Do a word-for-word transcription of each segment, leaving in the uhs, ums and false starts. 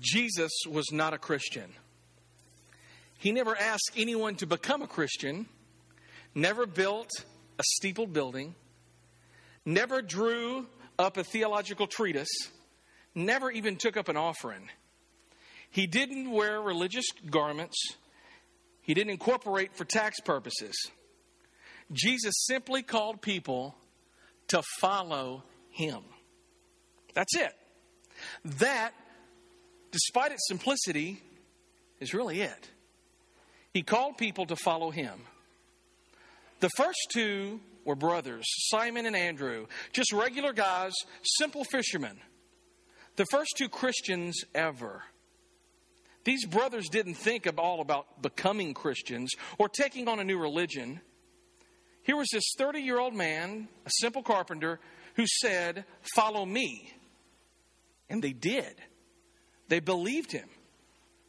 Jesus was not a Christian. He never asked anyone to become a Christian, never built a steepled building, never drew up a theological treatise, never even took up an offering. He didn't wear religious garments. He didn't incorporate for tax purposes. Jesus simply called people to follow him. That's it. That, despite its simplicity, is really it. He called people to follow him. The first two were brothers, Simon and Andrew, just regular guys, simple fishermen. The first two Christians ever. These brothers didn't think at all about becoming Christians or taking on a new religion. Here was this thirty-year-old man, a simple carpenter, who said, "Follow me." And they did. They believed him.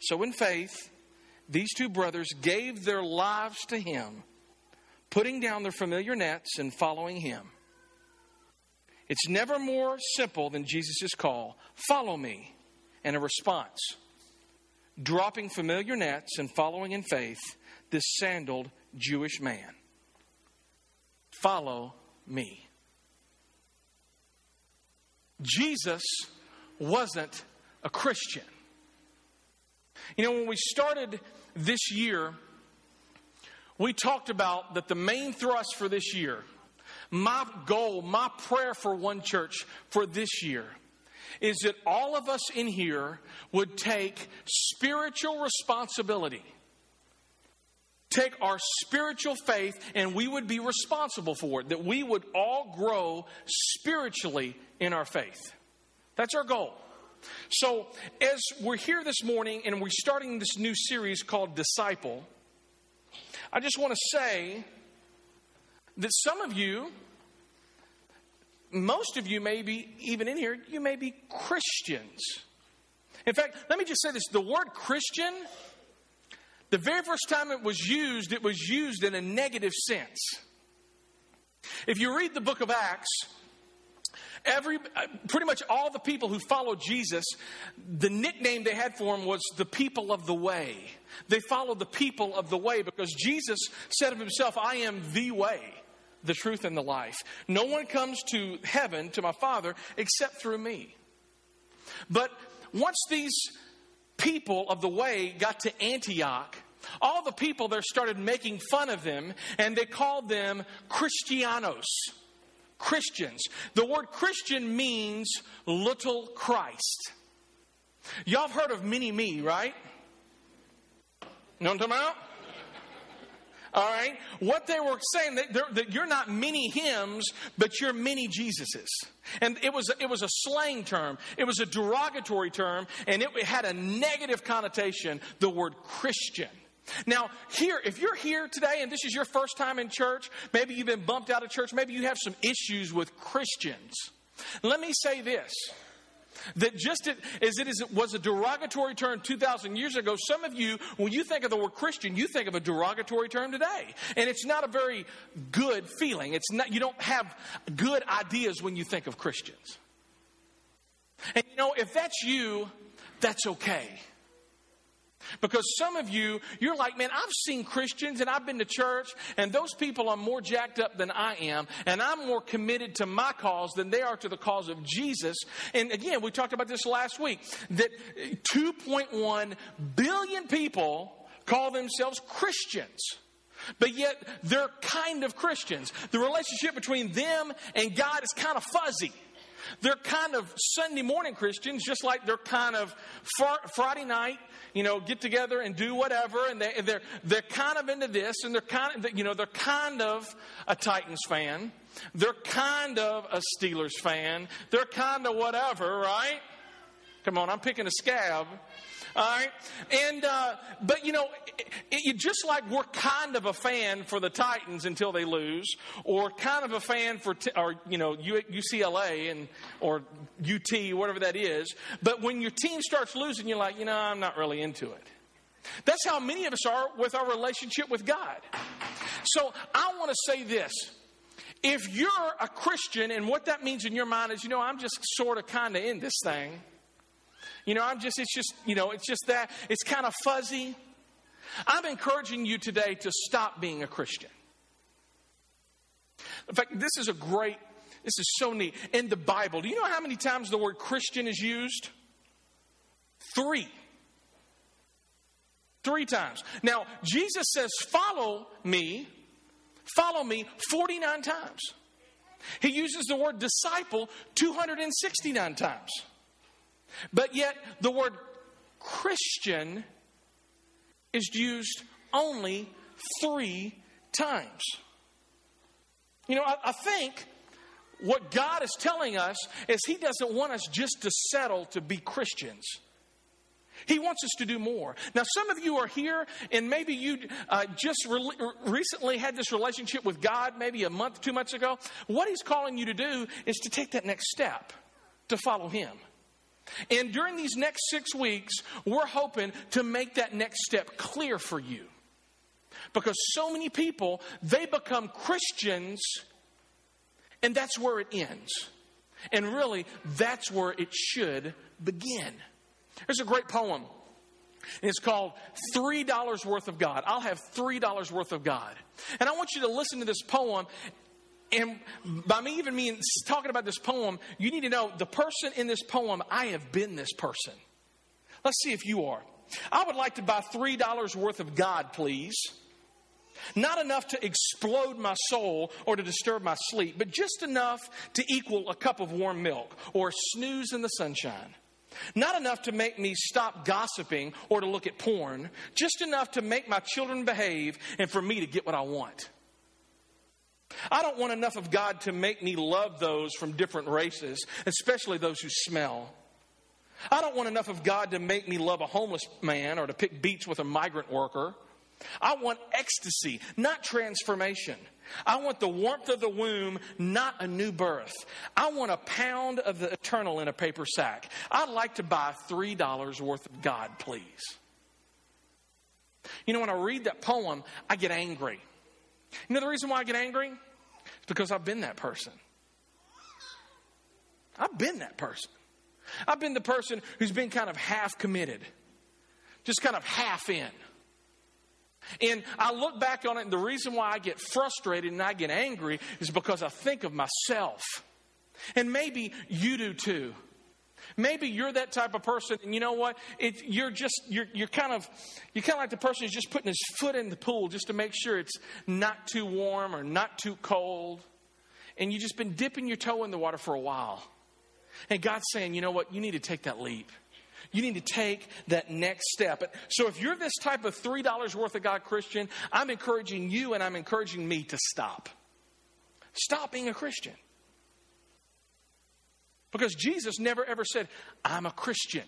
So in faith, these two brothers gave their lives to him, putting down their familiar nets and following him. It's never more simple than Jesus' call, "Follow me," and a response. Dropping familiar nets and following in faith this sandaled Jewish man. Follow me. Jesus wasn't a Christian. You know, when we started this year, we talked about that the main thrust for this year, my goal, my prayer for One Church for this year, is that all of us in here would take spiritual responsibility. Take our spiritual faith and we would be responsible for it. That we would all grow spiritually in our faith. That's our goal. So as we're here this morning and we're starting this new series called Disciple, I just want to say that some of you, most of you may be, even in here, you may be Christians. In fact, let me just say this. The word Christian, the very first time it was used, it was used in a negative sense. If you read the book of Acts, every pretty much all the people who followed Jesus, the nickname they had for him was the people of the way. They followed the people of the way because Jesus said of himself, "I am the way, the truth, and the life. No one comes to heaven, to my Father, except through me." But once these people of the way got to Antioch, all the people there started making fun of them, and they called them Christianos, Christians. The word Christian means little Christ. Y'all have heard of mini me, right? Know what I'm talking about? All right. What they were saying, that, that you're not many hymns, but you're many Jesuses. And it was, it was a slang term. It was a derogatory term. And it, it had a negative connotation, the word Christian. Now, here, if you're here today and this is your first time in church, maybe you've been bumped out of church, maybe you have some issues with Christians. Let me say this. That just as it is, was a derogatory term two thousand years ago, some of you, when you think of the word Christian, you think of a derogatory term today. And it's not a very good feeling. It's not, you don't have good ideas when you think of Christians. And you know, if that's you, that's okay. Because some of you, you're like, man, I've seen Christians and I've been to church and those people are more jacked up than I am. And I'm more committed to my cause than they are to the cause of Jesus. And again, we talked about this last week, that two point one billion people call themselves Christians. But yet they're kind of Christians. The relationship between them and God is kind of fuzzy. They're kind of Sunday morning Christians, just like they're kind of fr- Friday night, you know, get together and do whatever. And they, they're they're kind of into this, and they're kind of, you know, they're kind of a Titans fan. They're kind of a Steelers fan. They're kind of whatever, right? Come on, I'm picking a scab. All right, and uh, but you know, it, it, just like we're kind of a fan for the Titans until they lose, or kind of a fan for t- or you know U C L A and or U T, whatever that is. But when your team starts losing, you're like, you know, I'm not really into it. That's how many of us are with our relationship with God. So I want to say this. If you're a Christian, and what that means in your mind is, you know, I'm just sort of kind of in this thing. You know, I'm just, it's just, you know, it's just that. It's kind of fuzzy. I'm encouraging you today to stop being a Christian. In fact, this is a great, this is so neat. In the Bible, do you know how many times the word Christian is used? Three. Three times. Now, Jesus says, follow me, follow me forty-nine times. He uses the word disciple two hundred sixty-nine times. But yet, the word Christian is used only three times. You know, I, I think what God is telling us is He doesn't want us just to settle to be Christians. He wants us to do more. Now, some of you are here, and maybe you uh, just re- recently had this relationship with God, maybe a month, two months ago. What He's calling you to do is to take that next step, to follow Him. And during these next six weeks, we're hoping to make that next step clear for you. Because so many people, they become Christians, and that's where it ends. And really, that's where it should begin. There's a great poem, and it's called three dollars Worth of God. I'll have three dollars Worth of God. And I want you to listen to this poem. And by me even me talking about this poem, you need to know the person in this poem, I have been this person. Let's see if you are. I would like to buy three dollars worth of God, please. Not enough to explode my soul or to disturb my sleep, but just enough to equal a cup of warm milk or a snooze in the sunshine. Not enough to make me stop gossiping or to look at porn, just enough to make my children behave and for me to get what I want. I don't want enough of God to make me love those from different races, especially those who smell. I don't want enough of God to make me love a homeless man or to pick beets with a migrant worker. I want ecstasy, not transformation. I want the warmth of the womb, not a new birth. I want a pound of the eternal in a paper sack. I'd like to buy three dollars worth of God, please. You know, when I read that poem, I get angry. You know the reason why I get angry? It's because I've been that person. I've been that person. I've been the person who's been kind of half committed. Just kind of half in. And I look back on it, and the reason why I get frustrated and I get angry is because I think of myself. And maybe you do too. Maybe you're that type of person, and you know what? It, you're just you're you're kind of you're kind of like the person who's just putting his foot in the pool just to make sure it's not too warm or not too cold, and you've just been dipping your toe in the water for a while. And God's saying, you know what? You need to take that leap. You need to take that next step. So if you're this type of three dollars worth of God Christian, I'm encouraging you and I'm encouraging me to stop. Stop being a Christian. Because Jesus never ever said, I'm a Christian.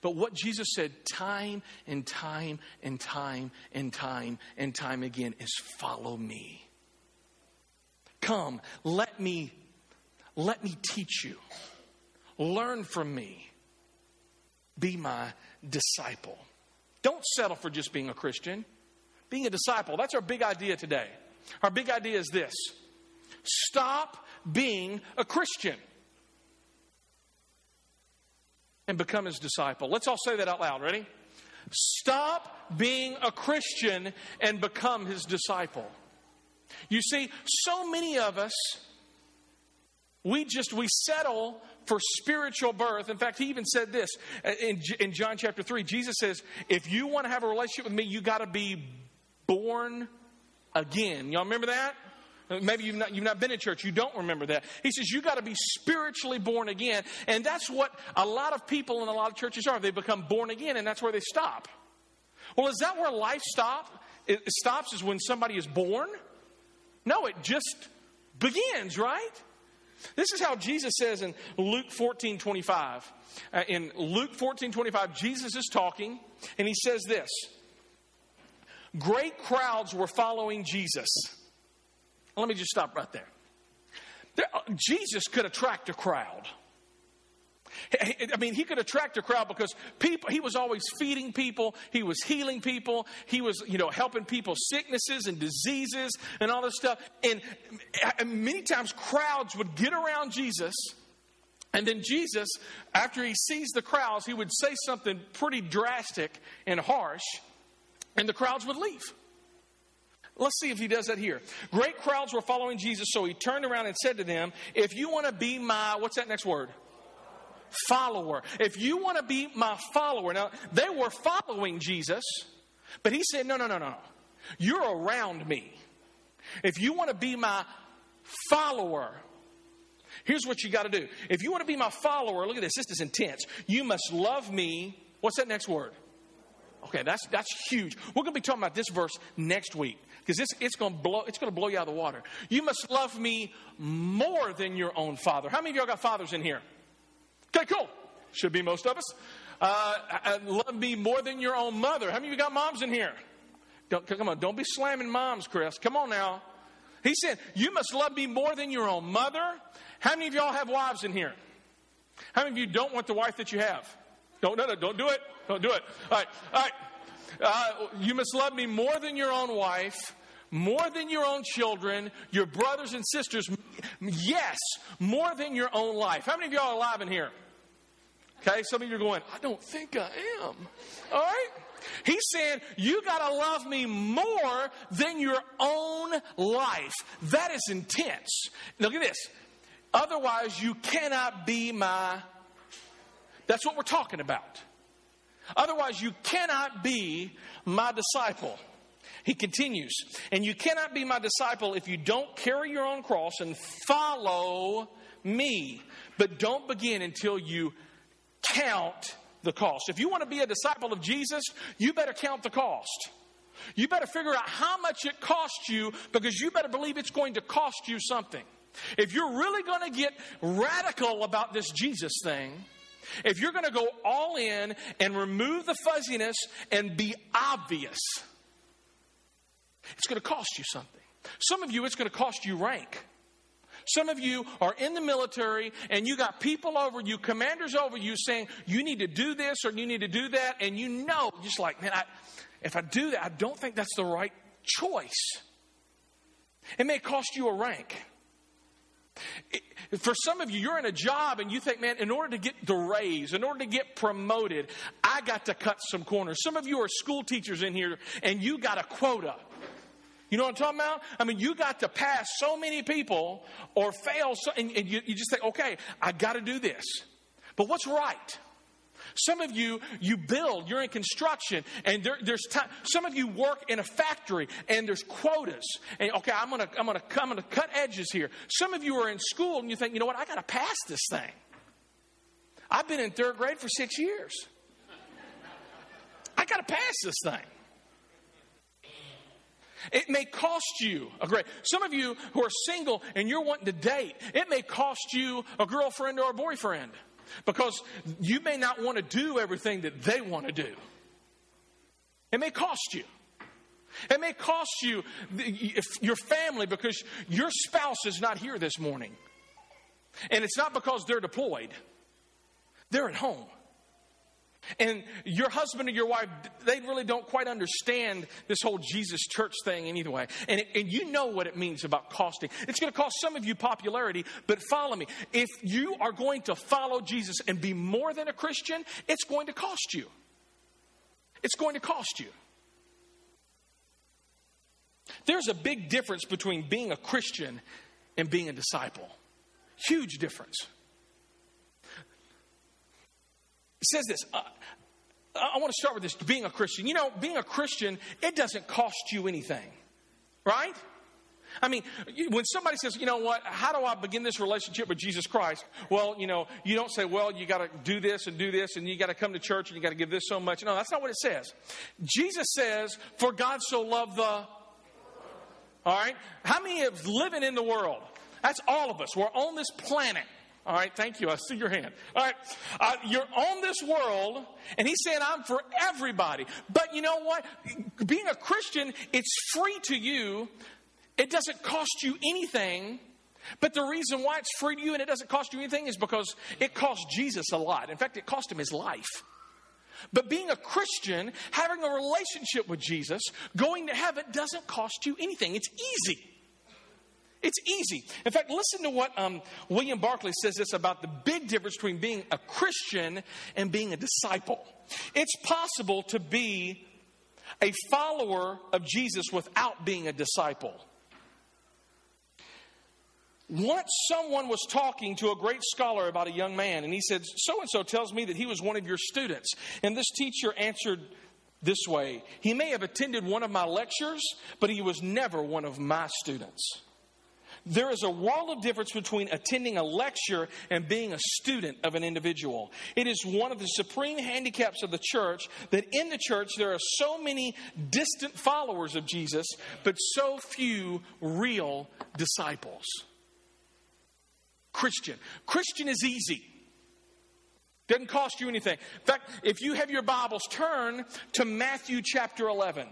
But what Jesus said time and time and time and time and time again is follow me. Come, let me, let me teach you. Learn from me. Be my disciple. Don't settle for just being a Christian. Being a disciple. That's our big idea today. Our big idea is this. Stop being a Christian. And become his disciple. Let's all say that out loud. Ready? Stop being a Christian and become his disciple. You see, so many of us, we just, we settle for spiritual birth. In fact, he even said this in, in John chapter three. Jesus says, if you want to have a relationship with me, you got to be born again. Y'all remember that? Maybe you've not, you've not been in church. You don't remember that. He says, you got to be spiritually born again. And that's what a lot of people in a lot of churches are. They become born again, and that's where they stop. Well, is that where life stop? It stops is when somebody is born? No, it just begins, right? This is how Jesus says in Luke fourteen twenty five. Uh, in Luke fourteen twenty five, Jesus is talking, and he says this. Great crowds were following Jesus. Let me just stop right there. there uh, Jesus could attract a crowd. I mean, he could attract a crowd because people, he was always feeding people. He was healing people. He was, you know, helping people sicknesses and diseases and all this stuff. And many times crowds would get around Jesus And then Jesus, after he sees the crowds, he would say something pretty drastic and harsh, and the crowds would leave. Let's see if he does that here. Great crowds were following Jesus, so he turned around and said to them, if you want to be my, what's that next word? Follower. If you want to be my follower. Now, they were following Jesus, but he said, no, no, no, no. You're around me. If you want to be my follower, here's what you got to do. If you want to be my follower, look at this. This is intense. You must love me. What's that next word? Okay, that's that's huge. We're going to be talking about this verse next week because it's it's going to blow it's going to blow you out of the water. You must love me more than your own father. How many of y'all got fathers in here? Okay, cool. Should be most of us. Uh, love me more than your own mother. How many of you got moms in here? Don't come on. Don't be slamming moms, Chris. Come on now. He said, you must love me more than your own mother. How many of y'all have wives in here? How many of you don't want the wife that you have? Don't, no, no, don't do it. Don't do it. All right, all right. Uh, you must love me more than your own wife, more than your own children, your brothers and sisters. Yes, more than your own life. How many of y'all are alive in here? Okay, some of you are going, I don't think I am. All right? He's saying, you got to love me more than your own life. That is intense. Look at this. Otherwise, you cannot be my... That's what we're talking about. Otherwise, you cannot be my disciple. He continues, and you cannot be my disciple if you don't carry your own cross and follow me. But don't begin until you count the cost. If you want to be a disciple of Jesus, you better count the cost. You better figure out how much it costs you, because you better believe it's going to cost you something. If you're really going to get radical about this Jesus thing, if you're going to go all in and remove the fuzziness and be obvious, it's going to cost you something. Some of you, it's going to cost you rank. Some of you are in the military and you got people over you, commanders over you, saying you need to do this or you need to do that. And you know, just like, man, I, if I do that, I don't think that's the right choice. It may cost you a rank. It, for some of you, you're in a job and you think, man, in order to get the raise, in order to get promoted, I got to cut some corners. Some of you are school teachers in here and you got a quota. You know what I'm talking about? I mean, you got to pass so many people or fail, so, and, and you, you just think, okay, I got to do this. But what's right? Some of you, you build, you're in construction, and there, there's time. Some of you work in a factory, and there's quotas. And okay, I'm gonna, I'm gonna, I'm gonna cut edges here. Some of you are in school, and you think, you know what? I got to pass this thing. I've been in third grade for six years. I got to pass this thing. It may cost you a great. Some of you who are single and you're wanting to date, it may cost you a girlfriend or a boyfriend because you may not want to do everything that they want to do. It may cost you. It may cost you your family because your spouse is not here this morning. And it's not because they're deployed. They're at home. And your husband and your wife, they really don't quite understand this whole Jesus church thing anyway. And, it, and you know what it means about costing. It's going to cost some of you popularity, but follow me. If you are going to follow Jesus and be more than a Christian, it's going to cost you. It's going to cost you. There's a big difference between being a Christian and being a disciple. Huge difference. It says this, uh, I want to start with this, being a Christian. You know, being a Christian, it doesn't cost you anything, right? I mean, when somebody says, you know what, how do I begin this relationship with Jesus Christ? Well, you know, you don't say, well, you got to do this and do this, and you got to come to church, and you got to give this so much. No, that's not what it says. Jesus says, for God so loved the, all right? How many of living in the world? That's all of us. We're on this planet. All right, thank you. I see your hand. All right, uh, you're on this world, and he's saying, I'm for everybody. But you know what? Being a Christian, it's free to you. It doesn't cost you anything. But the reason why it's free to you and it doesn't cost you anything is because it cost Jesus a lot. In fact, it cost him his life. But being a Christian, having a relationship with Jesus, going to heaven doesn't cost you anything. It's easy. It's easy. In fact, listen to what um, William Barclay says this about the big difference between being a Christian and being a disciple. It's possible to be a follower of Jesus without being a disciple. Once someone was talking to a great scholar about a young man, and he said, so-and-so tells me that he was one of your students. And this teacher answered this way, he may have attended one of my lectures, but he was never one of my students. There is a world of difference between attending a lecture and being a student of an individual. It is one of the supreme handicaps of the church that in the church there are so many distant followers of Jesus, but so few real disciples. Christian. Christian is easy. Doesn't cost you anything. In fact, if you have your Bibles, turn to Matthew chapter eleven.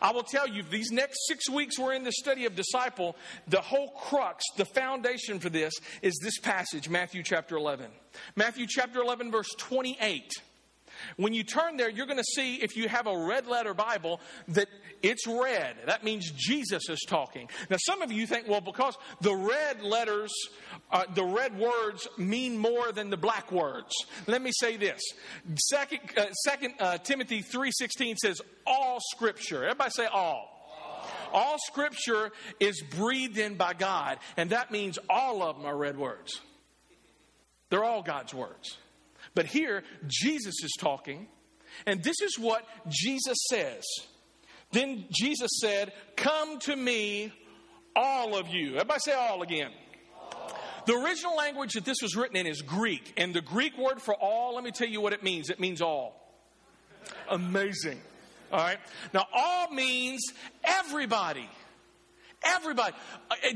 I will tell you, these next six weeks we're in the study of disciple, the whole crux, the foundation for this is this passage, Matthew chapter eleven. Matthew chapter eleven, verse twenty-eight. When you turn there, you're going to see, if you have a red letter Bible, that it's red. That means Jesus is talking. Now, some of you think, well, because the red letters, uh, the red words mean more than the black words. Let me say this. Second, uh, second uh, Timothy three sixteen says, all Scripture. Everybody say all. All Scripture is breathed in by God. And that means all of them are red words. They're all God's words. But here, Jesus is talking, and this is what Jesus says. Then Jesus said, come to me, all of you. Everybody say all again. All. The original language that this was written in is Greek, and the Greek word for all, let me tell you what it means. It means all. Amazing. All right? Now, all means everybody. Everybody.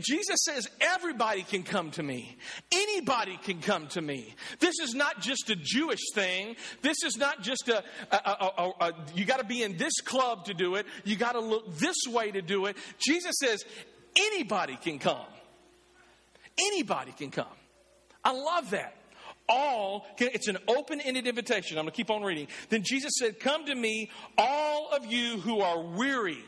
Jesus says everybody can come to me. Anybody can come to me. This is not just a Jewish thing. This is not just a, a, a, a, a you got to be in this club to do it. You got to look this way to do it. Jesus says anybody can come. Anybody can come. I love that. All, can, it's an open-ended invitation. I'm going to keep on reading. Then Jesus said, come to me, all of you who are weary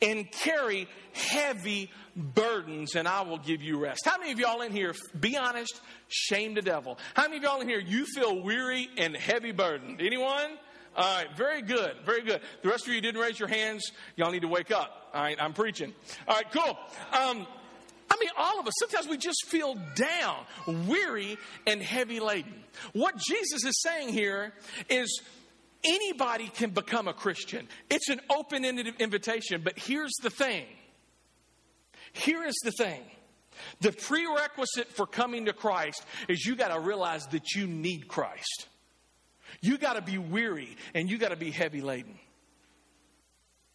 and carry heavy burdens, and I will give you rest. How many of y'all in here, be honest, shame the devil? How many of y'all in here, you feel weary and heavy burdened? Anyone? All right, very good, very good. The rest of you didn't raise your hands. Y'all need to wake up. All right, I'm preaching. All right, cool. Um, I mean, all of us, sometimes we just feel down, weary, and heavy laden. What Jesus is saying here is, anybody can become a Christian. It's an open-ended invitation, but here's the thing. Here is the thing. The prerequisite for coming to Christ is you got to realize that you need Christ. You got to be weary and you got to be heavy laden.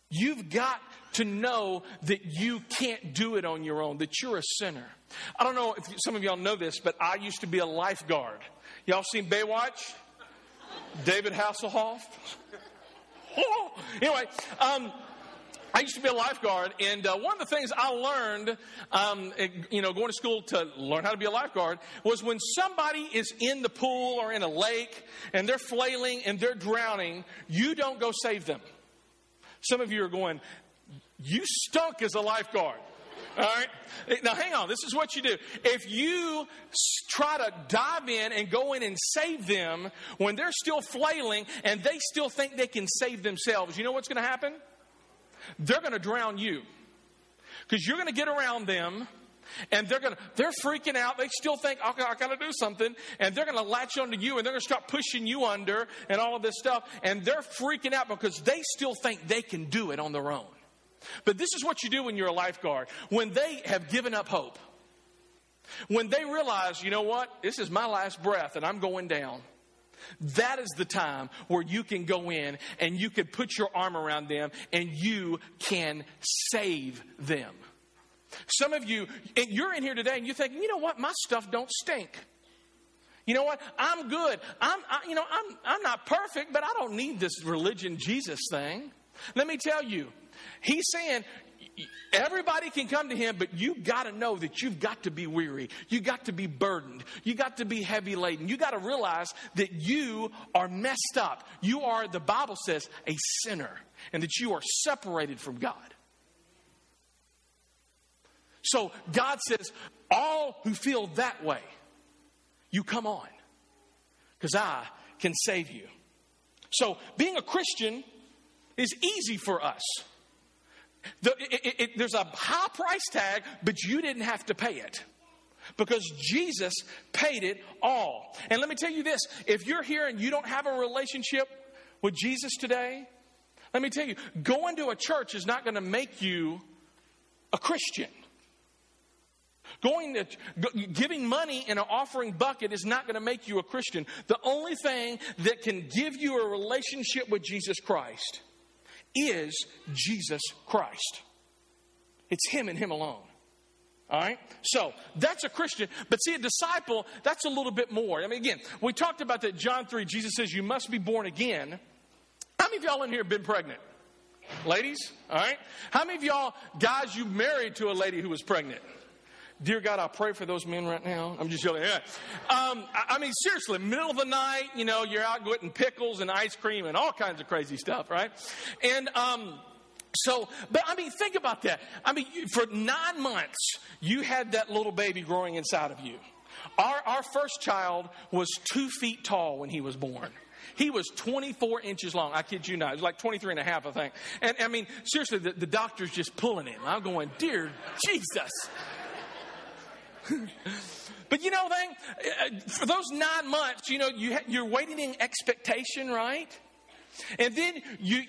You've got to know that you can't do it on your own, that you're a sinner. I don't know if some of y'all know this, but I used to be a lifeguard. Y'all seen Baywatch? David Hasselhoff. Oh, anyway, um, I used to be a lifeguard, and uh, one of the things I learned, um, you know, going to school to learn how to be a lifeguard, was when somebody is in the pool or in a lake, and they're flailing and they're drowning, you don't go save them. Some of you are going, you stunk as a lifeguard. All right. Now, hang on. This is what you do. If you try to dive in and go in and save them when they're still flailing and they still think they can save themselves, you know what's going to happen? They're going to drown you because you're going to get around them and they're going to, they're freaking out. They still think, okay, I got to do something. And they're going to latch onto you and they're going to start pushing you under and all of this stuff. And they're freaking out because they still think they can do it on their own. But this is what you do when you're a lifeguard. When they have given up hope, when they realize, you know what, this is my last breath and I'm going down, that is the time where you can go in and you can put your arm around them and you can save them. Some of you, and you're in here today and you're thinking, you know what, my stuff don't stink. You know what, I'm good. I'm, I, you know, I'm, I'm not perfect, but I don't need this religion Jesus thing. Let me tell you, he's saying everybody can come to him, but you've got to know that you've got to be weary. You've got to be burdened. You've got to be heavy laden. You've got to realize that you are messed up. You are, the Bible says, a sinner and that you are separated from God. So God says, all who feel that way, you come on, because I can save you. So being a Christian is easy for us. The, it, it, it, there's a high price tag, but you didn't have to pay it, because Jesus paid it all. And let me tell you this, if you're here and you don't have a relationship with Jesus today, let me tell you, going to a church is not going to make you a Christian. Going to, giving money in an offering bucket is not going to make you a Christian. The only thing that can give you a relationship with Jesus Christ is Jesus Christ. It's Him and Him alone. All right? So that's a Christian. But see, a disciple, that's a little bit more. I mean, again, we talked about that John three. Jesus says, you must be born again. How many of y'all in here have been pregnant? Ladies? All right? How many of y'all, guys, you married to a lady who was pregnant? Dear God, I pray for those men right now. I'm just yelling. Yeah. Um, I, I mean, seriously, middle of the night, you know, you're out getting pickles and ice cream and all kinds of crazy stuff, right? And um, so, but I mean, think about that. I mean, for nine months, you had that little baby growing inside of you. Our, our first child was two feet tall when he was born. He was twenty-four inches long. I kid you not. It was like twenty-three and a half, I think. And I mean, seriously, the, the doctor's just pulling him. I'm going, dear Jesus. But you know, thing, for those nine months, you know, you ha- you're waiting in expectation, right? And then you,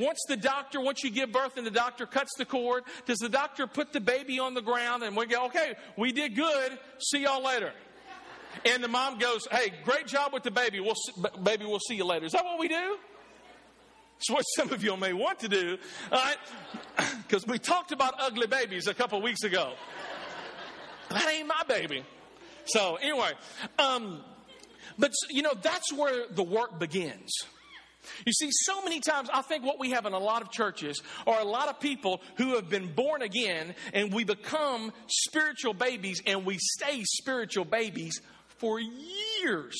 once the doctor, once you give birth and the doctor cuts the cord, does the doctor put the baby on the ground and we go, okay, we did good. See y'all later. And the mom goes, hey, great job with the baby. We'll see, baby, we'll see you later. Is that what we do? It's what some of you may want to do, all right? Because we talked about ugly babies a couple weeks ago. That ain't my baby. So anyway, um, but you know, that's where the work begins. You see, so many times I think what we have in a lot of churches are a lot of people who have been born again, and we become spiritual babies, and we stay spiritual babies for years.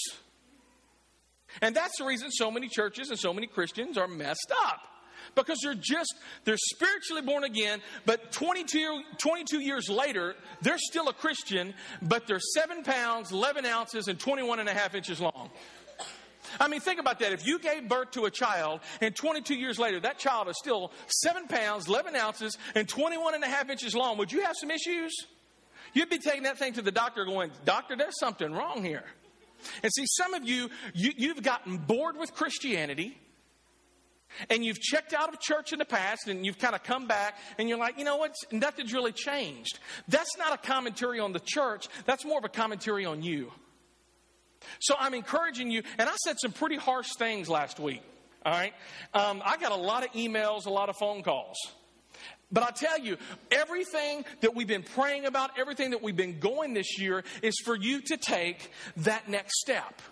And that's the reason so many churches and so many Christians are messed up. Because they're just, they're spiritually born again, but twenty-two, twenty-two years later, they're still a Christian, but they're seven pounds, eleven ounces, and twenty-one and a half inches long. I mean, think about that. If you gave birth to a child, and twenty-two years later, that child is still seven pounds, eleven ounces, and twenty-one and a half inches long, would you have some issues? You'd be taking that thing to the doctor going, doctor, there's something wrong here. And see, some of you, you you've gotten bored with Christianity, and you've checked out of church in the past, and you've kind of come back, and you're like, you know what? Nothing's really changed. That's not a commentary on the church. That's more of a commentary on you. So I'm encouraging you, and I said some pretty harsh things last week, all right? Um, I got a lot of emails, a lot of phone calls. But I tell you, everything that we've been praying about, everything that we've been going this year is for you to take that next step.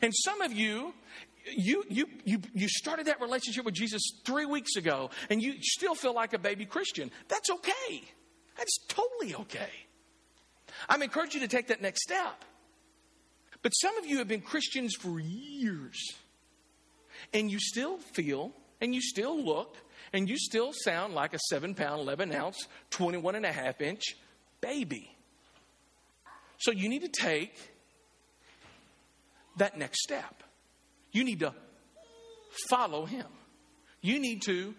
And some of you... You you you you started that relationship with Jesus three weeks ago, and you still feel like a baby Christian. That's okay. That's totally okay. I'm encouraging you to take that next step. But some of you have been Christians for years, and you still feel, and you still look, and you still sound like a seven pound, eleven ounce, twenty-one and a half inch baby. So you need to take that next step. You need to follow Him. You need to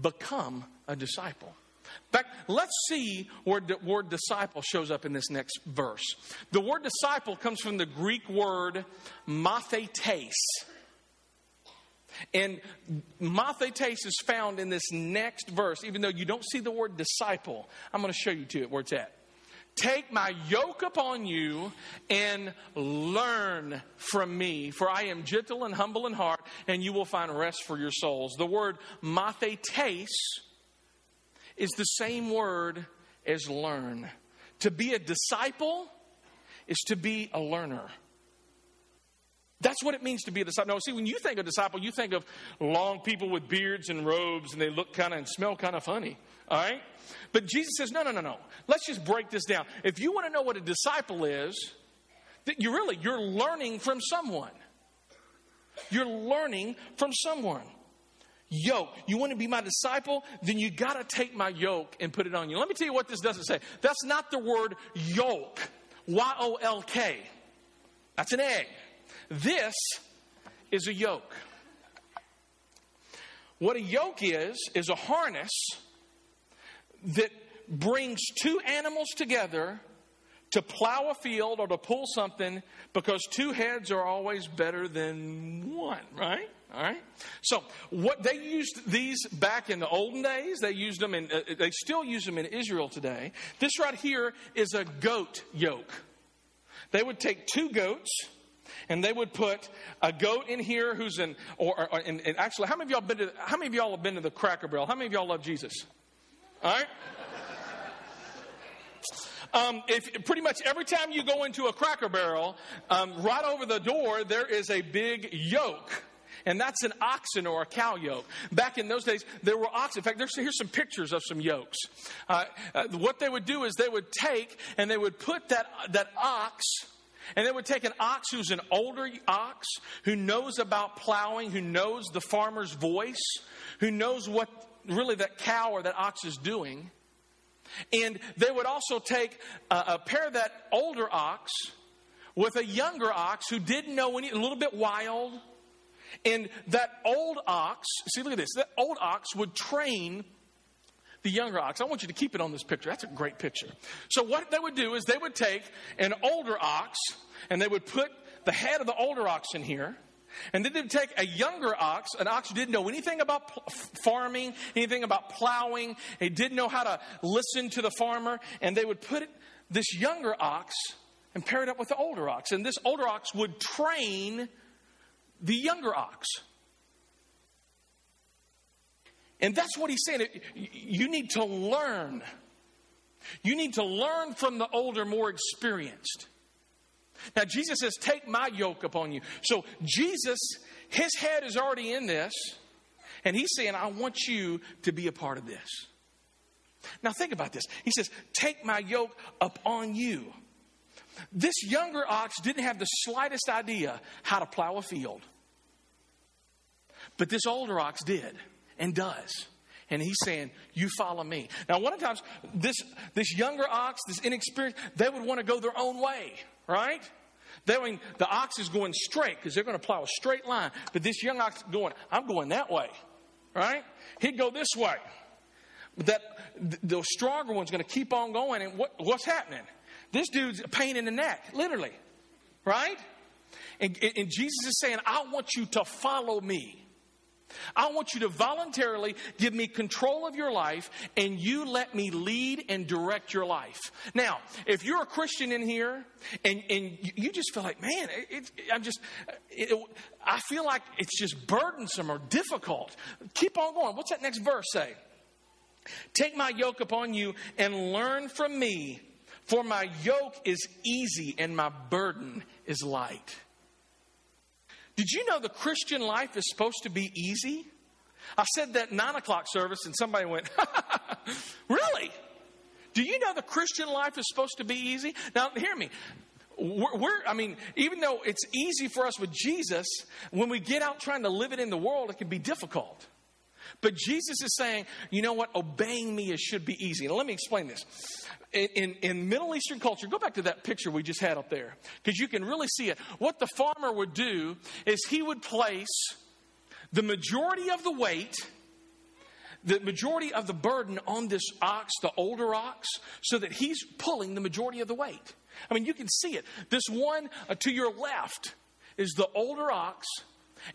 become a disciple. In fact, let's see where the word disciple shows up in this next verse. The word disciple comes from the Greek word mathetes. And mathetes is found in this next verse, even though you don't see the word disciple. I'm going to show you to it where it's at. Take my yoke upon you and learn from me, for I am gentle and humble in heart, and you will find rest for your souls. The word mathetes is the same word as learn. To be a disciple is to be a learner. That's what it means to be a disciple. Now, see, when you think of disciple, you think of long people with beards and robes, and they look kind of and smell kind of funny, all right? But Jesus says, no, no, no, no. Let's just break this down. If you want to know what a disciple is, that you really, you're learning from someone. You're learning from someone. yoke. You want to be my disciple? Then you got to take my yoke and put it on you. Let me tell you what this doesn't say. That's not the word yoke. Y O L K. That's an egg. This is a yoke. What a yoke is, is a harness that brings two animals together to plow a field or to pull something, because two heads are always better than one, right? All right. So what they used these back in the olden days, they used them in, uh, they still use them in Israel today. This right here is a goat yoke. They would take two goats and they would put a goat in here who's in, or, or, or and, and actually, how many of y'all been to, how many of y'all have been to the Cracker Barrel? How many of y'all love Jesus? All right. Um, if pretty much every time you go into a Cracker Barrel, um, right over the door, there is a big yoke. And that's an oxen or a cow yoke. Back in those days, there were oxen. In fact, there's, here's some pictures of some yokes. Uh, uh, what they would do is they would take and they would put that, that ox, and they would take an ox who's an older ox, who knows about plowing, who knows the farmer's voice, who knows what really that cow or that ox is doing. And they would also take a, a pair of that older ox with a younger ox who didn't know any, a little bit wild. And that old ox, see, look at this. That old ox would train the younger ox. I want you to keep it on this picture. That's a great picture. So what they would do is they would take an older ox and they would put the head of the older ox in here. And then they'd take a younger ox, an ox who didn't know anything about pl- farming, anything about plowing. He didn't know how to listen to the farmer. And they would put it, this younger ox, and pair it up with the older ox. And this older ox would train the younger ox. And that's what he's saying. You need to learn. You need to learn from the older, more experienced. Now, Jesus says, take my yoke upon you. So Jesus, his head is already in this. And he's saying, I want you to be a part of this. Now, think about this. He says, take my yoke upon you. This younger ox didn't have the slightest idea how to plow a field. But this older ox did and does. And he's saying, you follow me. Now, one of the times, this, this younger ox, this inexperienced, they would want to go their own way. Right? They mean, the ox is going straight because they're going to plow a straight line. But this young ox going, I'm going that way. Right? He'd go this way. But that the stronger one's going to keep on going. And what, what's happening? This dude's a pain in the neck, literally. Right? And, and Jesus is saying, I want you to follow me. I want you to voluntarily give me control of your life, and you let me lead and direct your life. Now, if you're a Christian in here and, and you just feel like, man, it, it, I'm just, it, I feel like it's just burdensome or difficult. Keep on going. What's that next verse say? Take my yoke upon you and learn from me, for my yoke is easy and my burden is light. Did you know the Christian life is supposed to be easy? I said that nine o'clock service and somebody went, really? Do you know the Christian life is supposed to be easy? Now, hear me. We're, we're, I mean, even though it's easy for us with Jesus, when we get out trying to live it in the world, it can be difficult. But Jesus is saying, you know what? Obeying me should be easy. Now, let me explain this. In, in, in Middle Eastern culture, go back to that picture we just had up there, because you can really see it. What the farmer would do is he would place the majority of the weight, the majority of the burden on this ox, the older ox, so that he's pulling the majority of the weight. I mean, you can see it. This one uh, to your left is the older ox.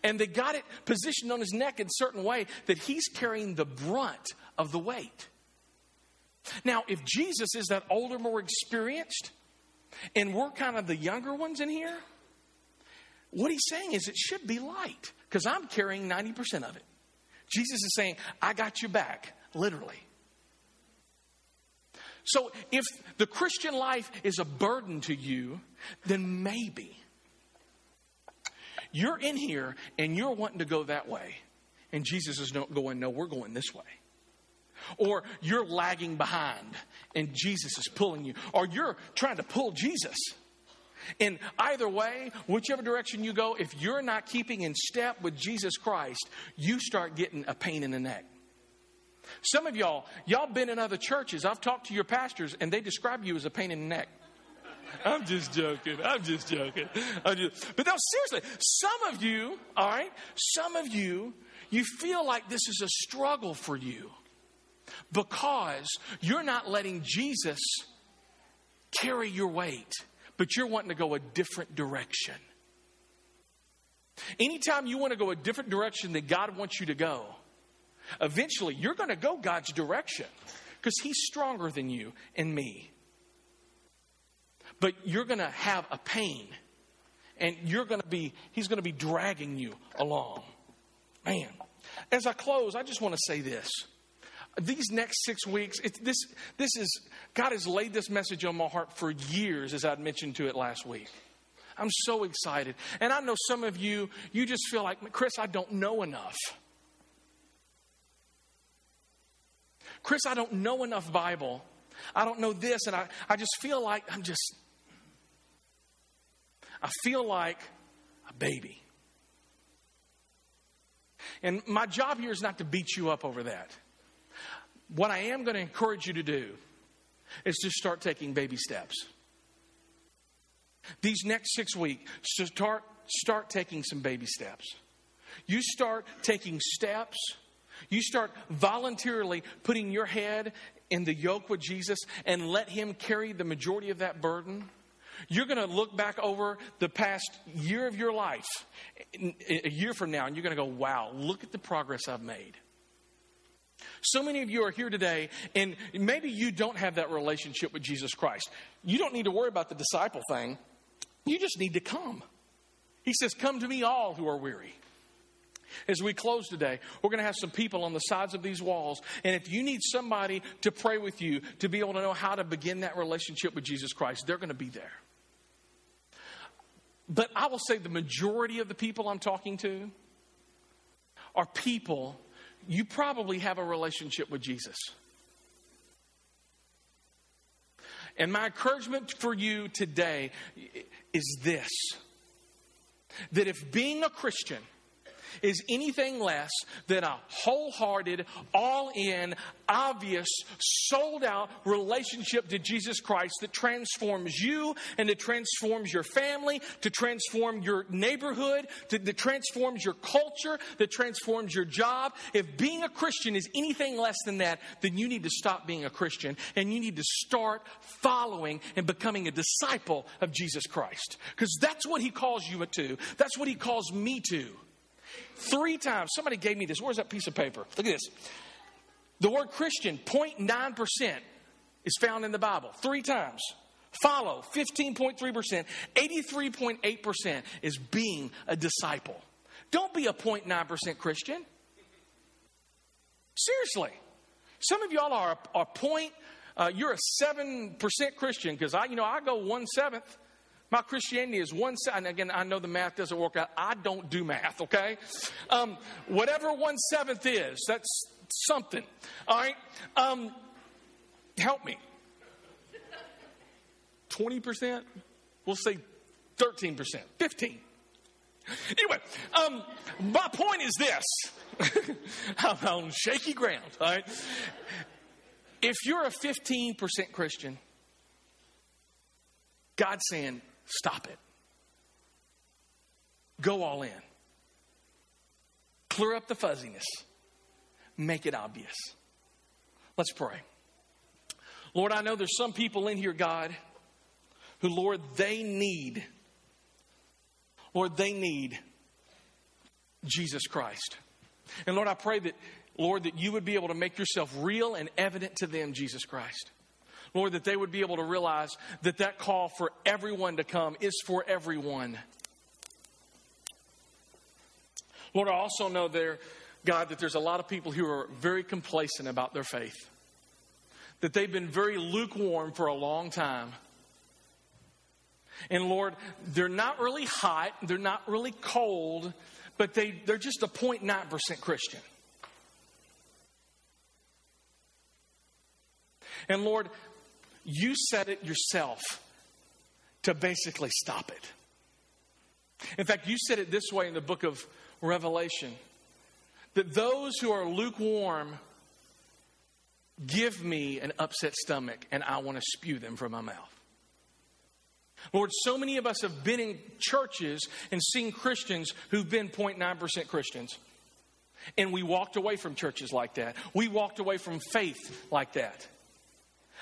And they got it positioned on his neck in a certain way that he's carrying the brunt of the weight. Now, if Jesus is that older, more experienced, and we're kind of the younger ones in here, what he's saying is it should be light, because I'm carrying ninety percent of it. Jesus is saying, I got your back, literally. So if the Christian life is a burden to you, then maybe you're in here and you're wanting to go that way. And Jesus is not going, no, we're going this way. Or you're lagging behind and Jesus is pulling you. Or you're trying to pull Jesus. And either way, whichever direction you go, if you're not keeping in step with Jesus Christ, you start getting a pain in the neck. Some of y'all, y'all been in other churches. I've talked to your pastors, and they describe you as a pain in the neck. I'm just joking. I'm just joking. I'm just, but no, seriously, some of you, all right, some of you, you feel like this is a struggle for you because you're not letting Jesus carry your weight, but you're wanting to go a different direction. Anytime you want to go a different direction than God wants you to go, eventually you're going to go God's direction because He's stronger than you and me. But you're going to have a pain, and you're going to be, He's going to be dragging you along. Man, as I close, I just want to say this. These next six weeks, it, this this is, God has laid this message on my heart for years, as I'd mentioned to it last week. I'm so excited. And I know some of you, you just feel like, Chris, I don't know enough. Chris, I don't know enough Bible. I don't know this, and I, I just feel like I'm just, I feel like a baby. And my job here is not to beat you up over that. What I am going to encourage you to do is to start taking baby steps. These next six weeks, start, start taking some baby steps. You start taking steps. You start voluntarily putting your head in the yoke with Jesus and let Him carry the majority of that burden. You're going to look back over the past year of your life, a year from now, and you're going to go, wow, look at the progress I've made. So many of you are here today, and maybe you don't have that relationship with Jesus Christ. You don't need to worry about the disciple thing. You just need to come. He says, come to me all who are weary. As we close today, we're going to have some people on the sides of these walls. And if you need somebody to pray with you, to be able to know how to begin that relationship with Jesus Christ, they're going to be there. But I will say the majority of the people I'm talking to are people you probably have a relationship with Jesus. And my encouragement for you today is this, that if being a Christian is anything less than a wholehearted, all-in, obvious, sold-out relationship to Jesus Christ that transforms you and that transforms your family, to transform your neighborhood, to, that transforms your culture, that transforms your job. If being a Christian is anything less than that, then you need to stop being a Christian and you need to start following and becoming a disciple of Jesus Christ. Because that's what He calls you to. That's what He calls me to. Three times, somebody gave me this. Where's that piece of paper? Look at this. The word Christian, zero point nine percent, is found in the Bible. Three times. Follow, fifteen point three percent. eighty-three point eight percent is being a disciple. Don't be a zero point nine percent Christian. Seriously. Some of y'all are a, a point, uh, you're a seven percent Christian because I, you know, I go one-seventh. My Christianity is one seventh, and again, I know the math doesn't work out. I don't do math, okay? Um, whatever one seventh is, that's something, all right? Um, help me. twenty percent? We'll say thirteen percent, fifteen. Anyway, um, my point is this. I'm on shaky ground, all right? If you're a fifteen percent Christian, God's saying, stop it. Go all in. Clear up the fuzziness. Make it obvious. Let's pray. Lord, I know there's some people in here, God, who, Lord, they need, Lord, they need Jesus Christ. And Lord, I pray that, Lord, that you would be able to make yourself real and evident to them, Jesus Christ. Lord, that they would be able to realize that that call for everyone to come is for everyone. Lord, I also know there, God, that there's a lot of people who are very complacent about their faith. That they've been very lukewarm for a long time. And Lord, they're not really hot, they're not really cold, but they, they're just a zero point nine percent Christian. And Lord, you said it yourself to basically stop it. In fact, you said it this way in the book of Revelation, that those who are lukewarm give me an upset stomach and I want to spew them from my mouth. Lord, so many of us have been in churches and seen Christians who've been zero point nine percent Christians. And we walked away from churches like that. We walked away from faith like that.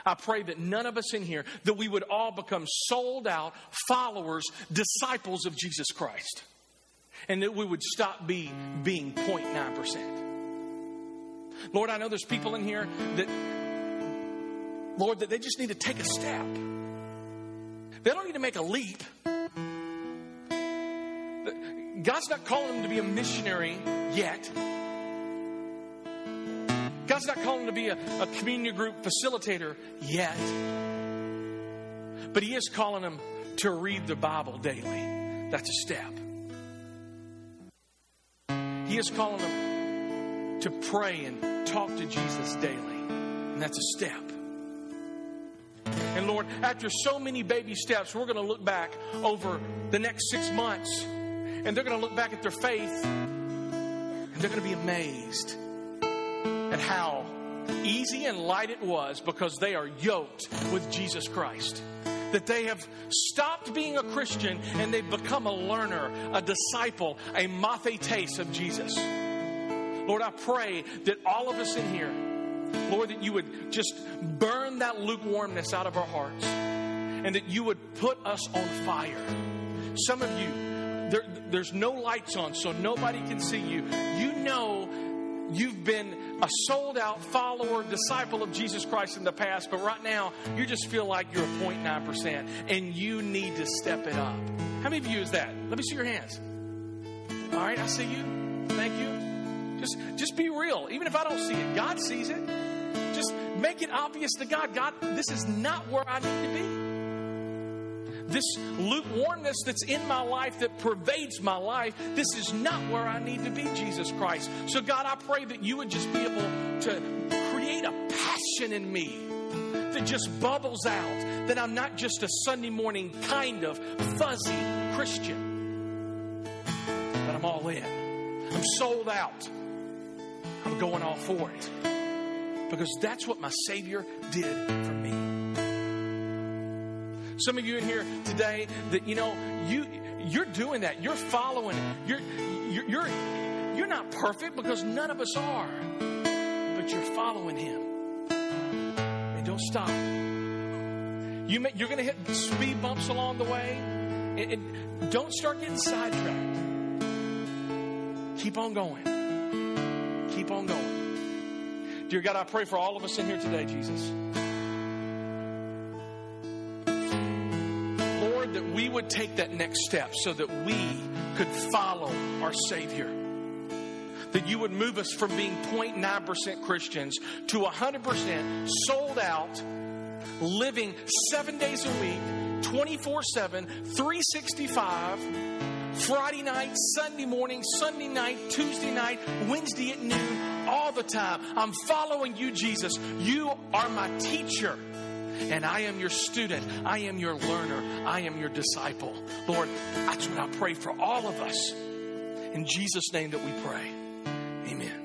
I pray that none of us in here, that we would all become sold out followers, disciples of Jesus Christ. And that we would stop be, being zero point nine percent. Lord, I know there's people in here that, Lord, that they just need to take a step. They don't need to make a leap. God's not calling them to be a missionary yet. God's not calling them to be a, a community group facilitator yet. But He is calling them to read the Bible daily. That's a step. He is calling them to pray and talk to Jesus daily. And that's a step. And Lord, after so many baby steps, we're going to look back over the next six months and they're going to look back at their faith and they're going to be amazed at how easy and light it was because they are yoked with Jesus Christ. That they have stopped being a Christian and they've become a learner, a disciple, a mathetes of Jesus. Lord, I pray that all of us in here, Lord, that you would just burn that lukewarmness out of our hearts and that you would put us on fire. Some of you, there, there's no lights on, so nobody can see you. You know you've been a sold-out follower, disciple of Jesus Christ in the past, but right now you just feel like you're a zero point nine percent and you need to step it up. How many of you is that? Let me see your hands. All right, I see you. Thank you. Just, just be real. Even if I don't see it, God sees it. Just make it obvious to God, God, this is not where I need to be. This lukewarmness that's in my life, that pervades my life, this is not where I need to be, Jesus Christ. So God, I pray that you would just be able to create a passion in me that just bubbles out, that I'm not just a Sunday morning kind of fuzzy Christian, but I'm all in. I'm sold out. I'm going all for it. Because that's what my Savior did for me. Some of you in here today that, you know, you, you're doing that. You're following. You're, you're, you're, you're not perfect because none of us are. But you're following Him. And don't stop. You may, you're going to hit speed bumps along the way. And, and don't start getting sidetracked. Keep on going. Keep on going. Dear God, I pray for all of us in here today, Jesus. Lord, that we would take that next step so that we could follow our Savior. That you would move us from being zero point nine percent Christians to one hundred percent sold out, living seven days a week, twenty-four seven, three sixty-five, Friday night, Sunday morning, Sunday night, Tuesday night, Wednesday at noon. All the time. I'm following you, Jesus. You are my teacher, and I am your student. I am your learner. I am your disciple. Lord, that's what I pray for all of us. In Jesus' name that we pray. Amen.